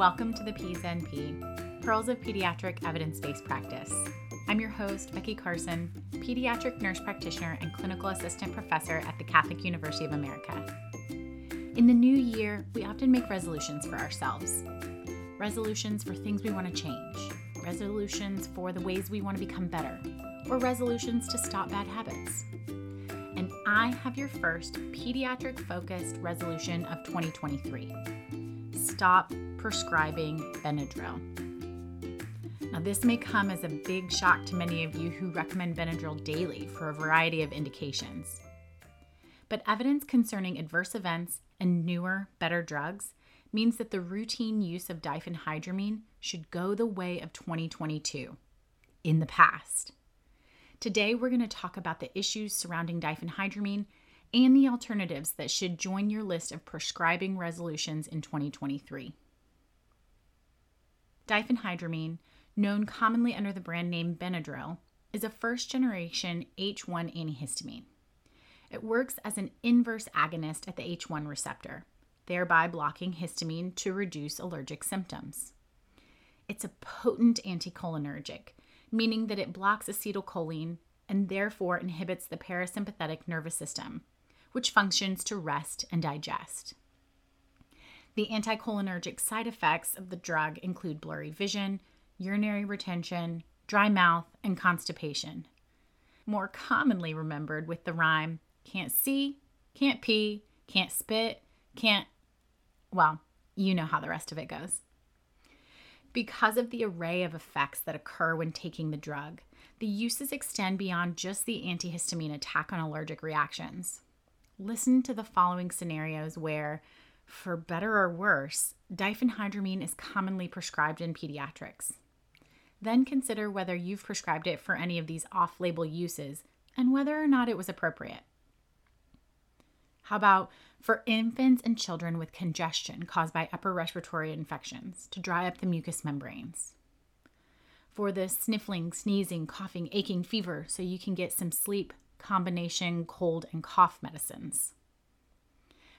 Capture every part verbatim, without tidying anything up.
Welcome to The Peds N P, Pearls of Pediatric Evidence-Based Practice. I'm your host, Becky Carson, pediatric nurse practitioner and clinical assistant professor at the Catholic University of America. In the new year, we often make resolutions for ourselves. Resolutions for things we want to change, resolutions for the ways we want to become better, or resolutions to stop bad habits. And I have your first pediatric-focused resolution of twenty twenty-three. Stop prescribing Benadryl. Now, this may come as a big shock to many of you who recommend Benadryl daily for a variety of indications. But evidence concerning adverse events and newer, better drugs means that the routine use of diphenhydramine should go the way of twenty twenty-two, in the past. Today, we're going to talk about the issues surrounding diphenhydramine and the alternatives that should join your list of prescribing resolutions in twenty twenty-three. Diphenhydramine, known commonly under the brand name Benadryl, is a first-generation H one antihistamine. It works as an inverse agonist at the H one receptor, thereby blocking histamine to reduce allergic symptoms. It's a potent anticholinergic, meaning that it blocks acetylcholine and therefore inhibits the parasympathetic nervous system, which functions to rest and digest. The anticholinergic side effects of the drug include blurry vision, urinary retention, dry mouth, and constipation. More commonly remembered with the rhyme, can't see, can't pee, can't spit, can't, well, you know how the rest of it goes. Because of the array of effects that occur when taking the drug, the uses extend beyond just the antihistamine attack on allergic reactions. Listen to the following scenarios where, for better or worse, diphenhydramine is commonly prescribed in pediatrics. Then consider whether you've prescribed it for any of these off-label uses and whether or not it was appropriate. How about for infants and children with congestion caused by upper respiratory infections to dry up the mucous membranes? For the sniffling, sneezing, coughing, aching, fever, so you can get some sleep, combination cold and cough medicines.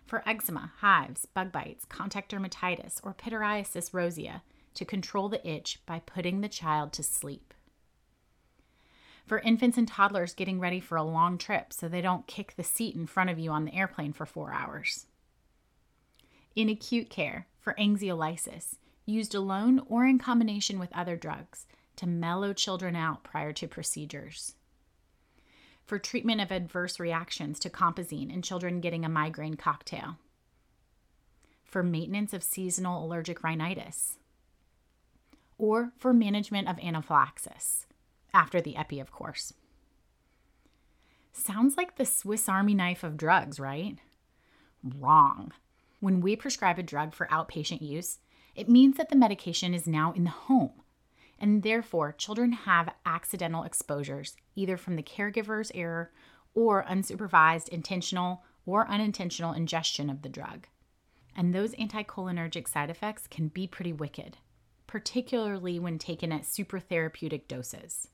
For eczema, hives, bug bites, contact dermatitis, or pityriasis rosea to control the itch by putting the child to sleep. For infants and toddlers getting ready for a long trip so they don't kick the seat in front of you on the airplane for four hours. In acute care, for anxiolysis, used alone or in combination with other drugs to mellow children out prior to procedures. For treatment of adverse reactions to Compazine in children getting a migraine cocktail. For maintenance of seasonal allergic rhinitis. Or for management of anaphylaxis. After the epi, of course. Sounds like the Swiss Army knife of drugs, right? Wrong. When we prescribe a drug for outpatient use, it means that the medication is now in the home, and therefore children have accidental exposures, either from the caregiver's error or unsupervised intentional or unintentional ingestion of the drug. And those anticholinergic side effects can be pretty wicked, particularly when taken at supertherapeutic doses.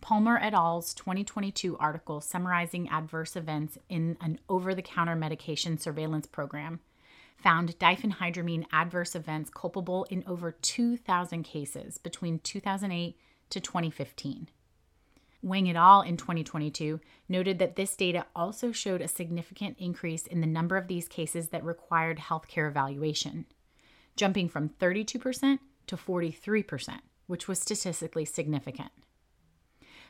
Palmer et al.'s twenty twenty-two article summarizing adverse events in an over-the-counter medication surveillance program found diphenhydramine adverse events culpable in over two thousand cases between two thousand eight to twenty fifteen. Wang et al. In twenty twenty-two noted that this data also showed a significant increase in the number of these cases that required healthcare evaluation, jumping from thirty-two percent to forty-three percent, which was statistically significant.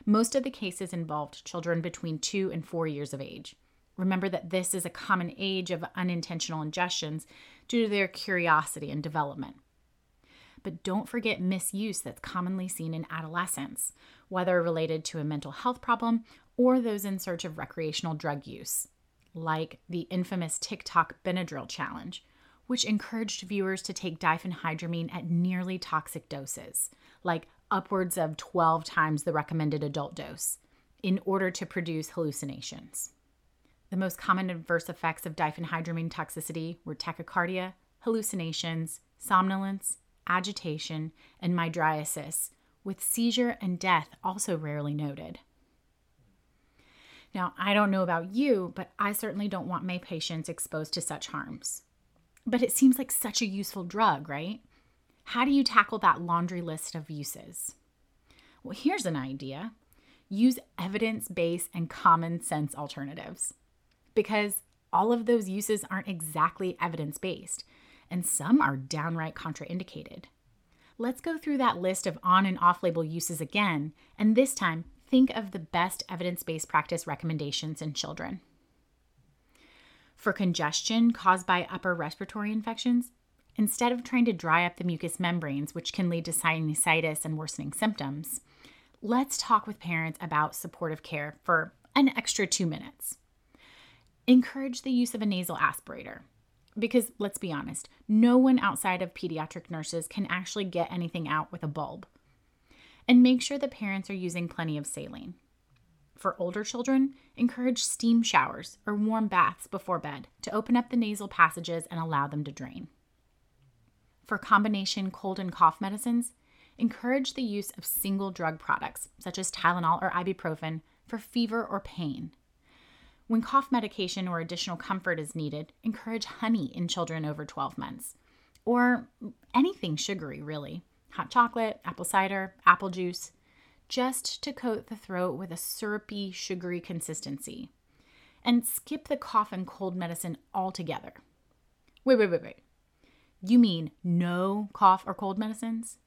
Most of the cases involved children between two and four years of age. Remember that this is a common age of unintentional ingestions due to their curiosity and development. But don't forget misuse that's commonly seen in adolescents, whether related to a mental health problem or those in search of recreational drug use, like the infamous TikTok Benadryl challenge, which encouraged viewers to take diphenhydramine at nearly toxic doses, like upwards of twelve times the recommended adult dose, in order to produce hallucinations. The most common adverse effects of diphenhydramine toxicity were tachycardia, hallucinations, somnolence, agitation, and mydriasis, with seizure and death also rarely noted. Now, I don't know about you, but I certainly don't want my patients exposed to such harms. But it seems like such a useful drug, right? How do you tackle that laundry list of uses? Well, here's an idea. Use evidence-based and common sense alternatives, because all of those uses aren't exactly evidence-based, and some are downright contraindicated. Let's go through that list of on and off-label uses again, and this time, think of the best evidence-based practice recommendations in children. For congestion caused by upper respiratory infections, instead of trying to dry up the mucous membranes, which can lead to sinusitis and worsening symptoms, let's talk with parents about supportive care for an extra two minutes. Encourage the use of a nasal aspirator, because let's be honest, no one outside of pediatric nurses can actually get anything out with a bulb. And make sure the parents are using plenty of saline. For older children, encourage steam showers or warm baths before bed to open up the nasal passages and allow them to drain. For combination cold and cough medicines, encourage the use of single drug products such as Tylenol or ibuprofen for fever or pain. When cough medication or additional comfort is needed, encourage honey in children over twelve months, or anything sugary really, hot chocolate, apple cider, apple juice, just to coat the throat with a syrupy, sugary consistency. And skip the cough and cold medicine altogether. Wait, wait, wait, wait. You mean no cough or cold medicines?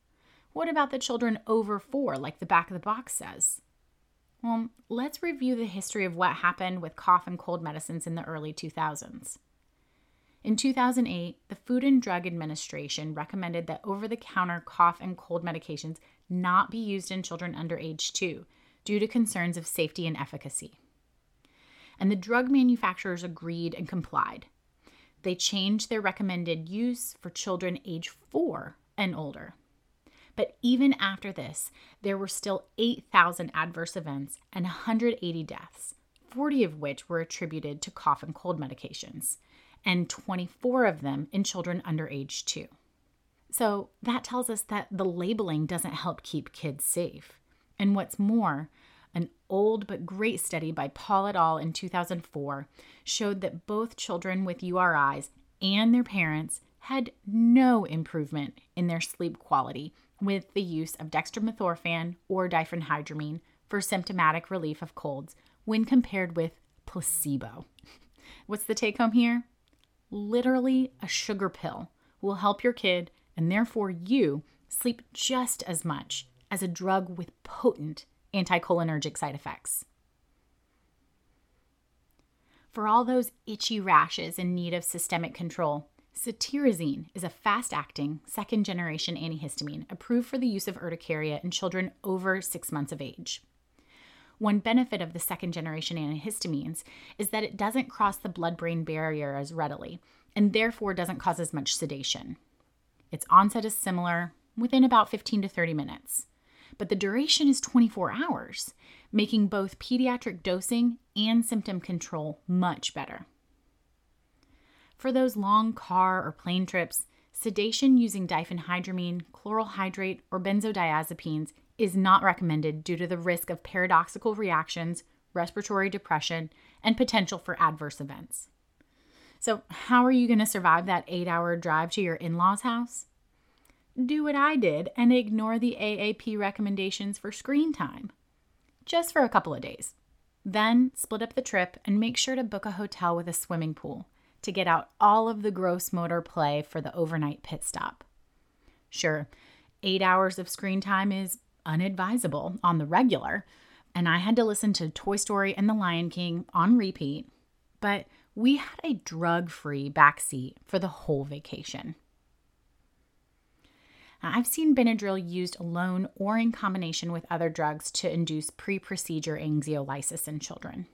What about the children over four, like the back of the box says? Well, let's review the history of what happened with cough and cold medicines in the early two thousands. In two thousand eight, the Food and Drug Administration recommended that over-the-counter cough and cold medications not be used in children under age two due to concerns of safety and efficacy. And the drug manufacturers agreed and complied. They changed their recommended use for children age four and older. But even after this, there were still eight thousand adverse events and one hundred eighty deaths, forty of which were attributed to cough and cold medications, and twenty-four of them in children under age two. So that tells us that the labeling doesn't help keep kids safe. And what's more, an old but great study by Paul et al. In two thousand four showed that both children with U R Is and their parents had no improvement in their sleep quality with the use of dextromethorphan or diphenhydramine for symptomatic relief of colds when compared with placebo. What's the take home here? Literally, a sugar pill will help your kid, and therefore you, sleep just as much as a drug with potent anticholinergic side effects. For all those itchy rashes in need of systemic control, cetirizine is a fast-acting, second-generation antihistamine approved for the use of urticaria in children over six months of age. One benefit of the second-generation antihistamines is that it doesn't cross the blood-brain barrier as readily, and therefore doesn't cause as much sedation. Its onset is similar, within about fifteen to thirty minutes, but the duration is twenty-four hours, making both pediatric dosing and symptom control much better. For those long car or plane trips, sedation using diphenhydramine, chloral hydrate, or benzodiazepines is not recommended due to the risk of paradoxical reactions, respiratory depression, and potential for adverse events. So how are you going to survive that eight-hour drive to your in-laws' house? Do what I did and ignore the A A P recommendations for screen time. Just for a couple of days. Then split up the trip and make sure to book a hotel with a swimming pool to get out all of the gross motor play for the overnight pit stop. Sure, eight hours of screen time is unadvisable on the regular, and I had to listen to Toy Story and The Lion King on repeat, but we had a drug-free backseat for the whole vacation. Now, I've seen Benadryl used alone or in combination with other drugs to induce pre-procedure anxiolysis in children.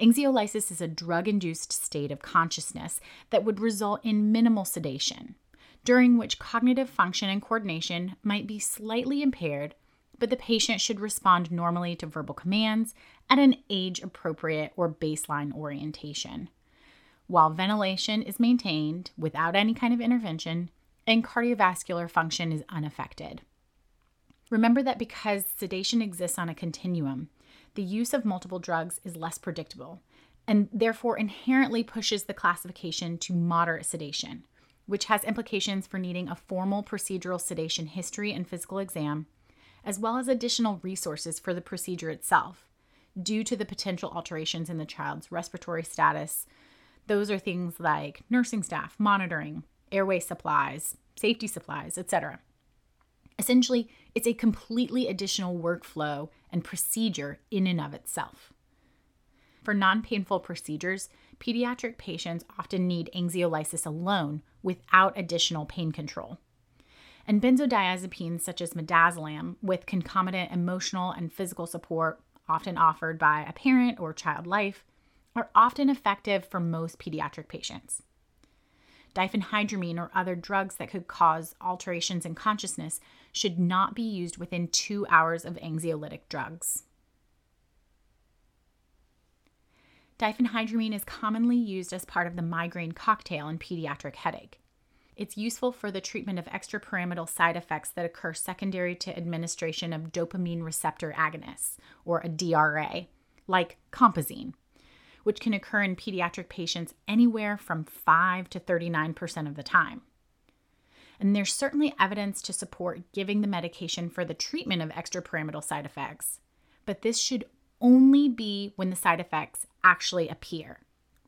Anxiolysis is a drug-induced state of consciousness that would result in minimal sedation, during which cognitive function and coordination might be slightly impaired, but the patient should respond normally to verbal commands at an age-appropriate or baseline orientation, while ventilation is maintained without any kind of intervention and cardiovascular function is unaffected. Remember that because sedation exists on a continuum, the use of multiple drugs is less predictable, and therefore inherently pushes the classification to moderate sedation, which has implications for needing a formal procedural sedation history and physical exam, as well as additional resources for the procedure itself due to the potential alterations in the child's respiratory status. Those are things like nursing staff, monitoring, airway supplies, safety supplies, et cetera. Essentially, it's a completely additional workflow and procedure in and of itself. For non-painful procedures, pediatric patients often need anxiolysis alone without additional pain control. And benzodiazepines such as midazolam, with concomitant emotional and physical support often offered by a parent or child life, are often effective for most pediatric patients. Diphenhydramine or other drugs that could cause alterations in consciousness should not be used within two hours of anxiolytic drugs. Diphenhydramine is commonly used as part of the migraine cocktail in pediatric headache. It's useful for the treatment of extrapyramidal side effects that occur secondary to administration of dopamine receptor agonists, or a D R A, like Compazine, which can occur in pediatric patients anywhere from five to thirty-nine percent of the time. And there's certainly evidence to support giving the medication for the treatment of extrapyramidal side effects, but this should only be when the side effects actually appear,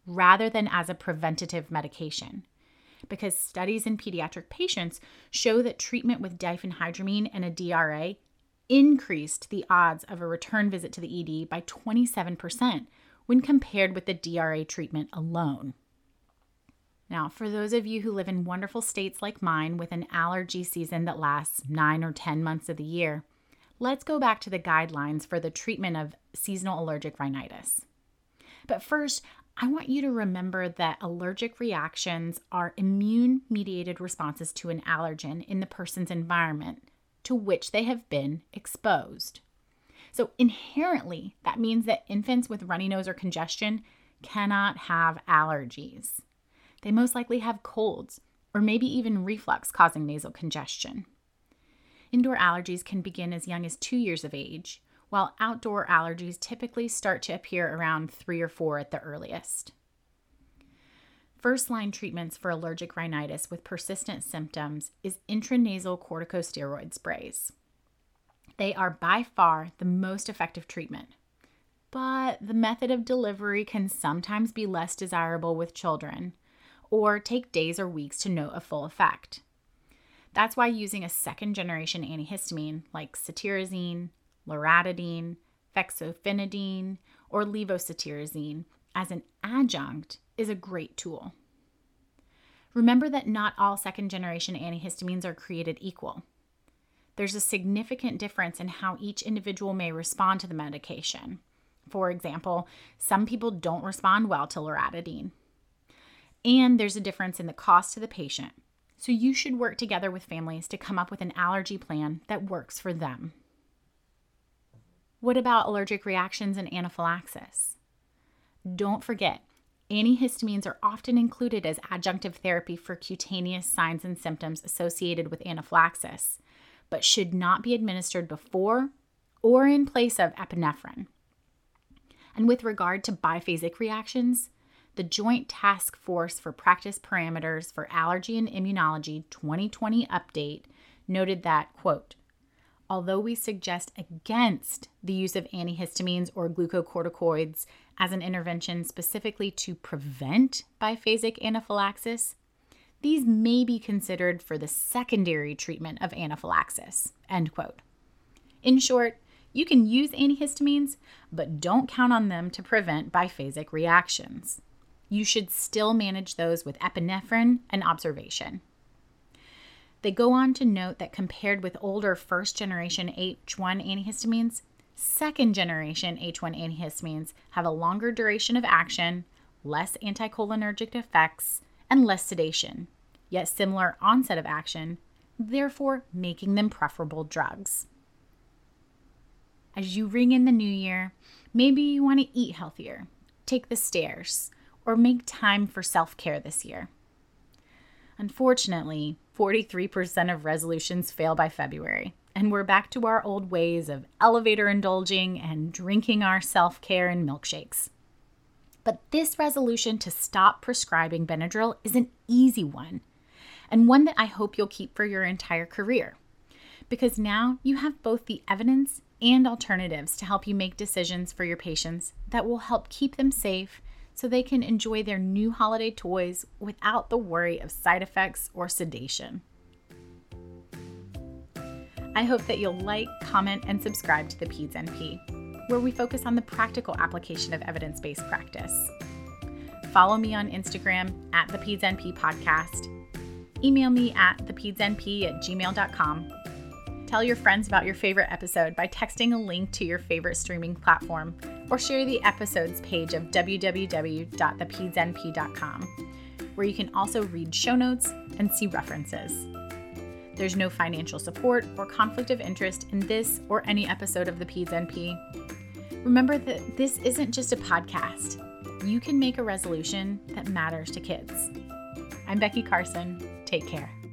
rather than as a preventative medication, because studies in pediatric patients show that treatment with diphenhydramine and a D R A increased the odds of a return visit to the E D by twenty-seven percent when compared with the D R A treatment alone. Now, for those of you who live in wonderful states like mine with an allergy season that lasts nine or ten months of the year, let's go back to the guidelines for the treatment of seasonal allergic rhinitis. But first, I want you to remember that allergic reactions are immune-mediated responses to an allergen in the person's environment to which they have been exposed. So inherently, that means that infants with runny nose or congestion cannot have allergies. They most likely have colds or maybe even reflux causing nasal congestion. Indoor allergies can begin as young as two years of age, while outdoor allergies typically start to appear around three or four at the earliest. First-line treatments for allergic rhinitis with persistent symptoms is intranasal corticosteroid sprays. They are by far the most effective treatment, but the method of delivery can sometimes be less desirable with children or take days or weeks to note a full effect. That's why using a second-generation antihistamine like cetirizine, loratadine, fexofenadine, or levocetirizine as an adjunct is a great tool. Remember that not all second-generation antihistamines are created equal. There's a significant difference in how each individual may respond to the medication. For example, some people don't respond well to loratadine. And there's a difference in the cost to the patient. So you should work together with families to come up with an allergy plan that works for them. What about allergic reactions and anaphylaxis? Don't forget, antihistamines are often included as adjunctive therapy for cutaneous signs and symptoms associated with anaphylaxis, but should not be administered before or in place of epinephrine. And with regard to biphasic reactions, the Joint Task Force for Practice Parameters for Allergy and Immunology twenty twenty update noted that, quote, although we suggest against the use of antihistamines or glucocorticoids as an intervention specifically to prevent biphasic anaphylaxis, these may be considered for the secondary treatment of anaphylaxis, end quote. In short, you can use antihistamines, but don't count on them to prevent biphasic reactions. You should still manage those with epinephrine and observation. They go on to note that compared with older first-generation H one antihistamines, second-generation H one antihistamines have a longer duration of action, less anticholinergic effects, and less sedation, yet similar onset of action, therefore making them preferable drugs. As you ring in the new year, maybe you want to eat healthier, take the stairs, or make time for self-care this year. Unfortunately, forty-three percent of resolutions fail by February, and we're back to our old ways of elevator indulging and drinking our self-care in milkshakes. but this resolution to stop prescribing Benadryl is an easy one, and one that I hope you'll keep for your entire career, because now you have both the evidence and alternatives to help you make decisions for your patients that will help keep them safe so they can enjoy their new holiday toys without the worry of side effects or sedation. I hope that you'll like, comment, and subscribe to The Peds N P, where we focus on the practical application of evidence-based practice. Follow me on Instagram at The Peds N P Podcast. Email me at the peds n p at gmail dot com. Tell your friends about your favorite episode by texting a link to your favorite streaming platform, or share the episodes page of w w w dot the peds n p dot com, where you can also read show notes and see references. There's no financial support or conflict of interest in this or any episode of The Peds N P. Remember that this isn't just a podcast. You can make a resolution that matters to kids. I'm Becky Carson. Take care.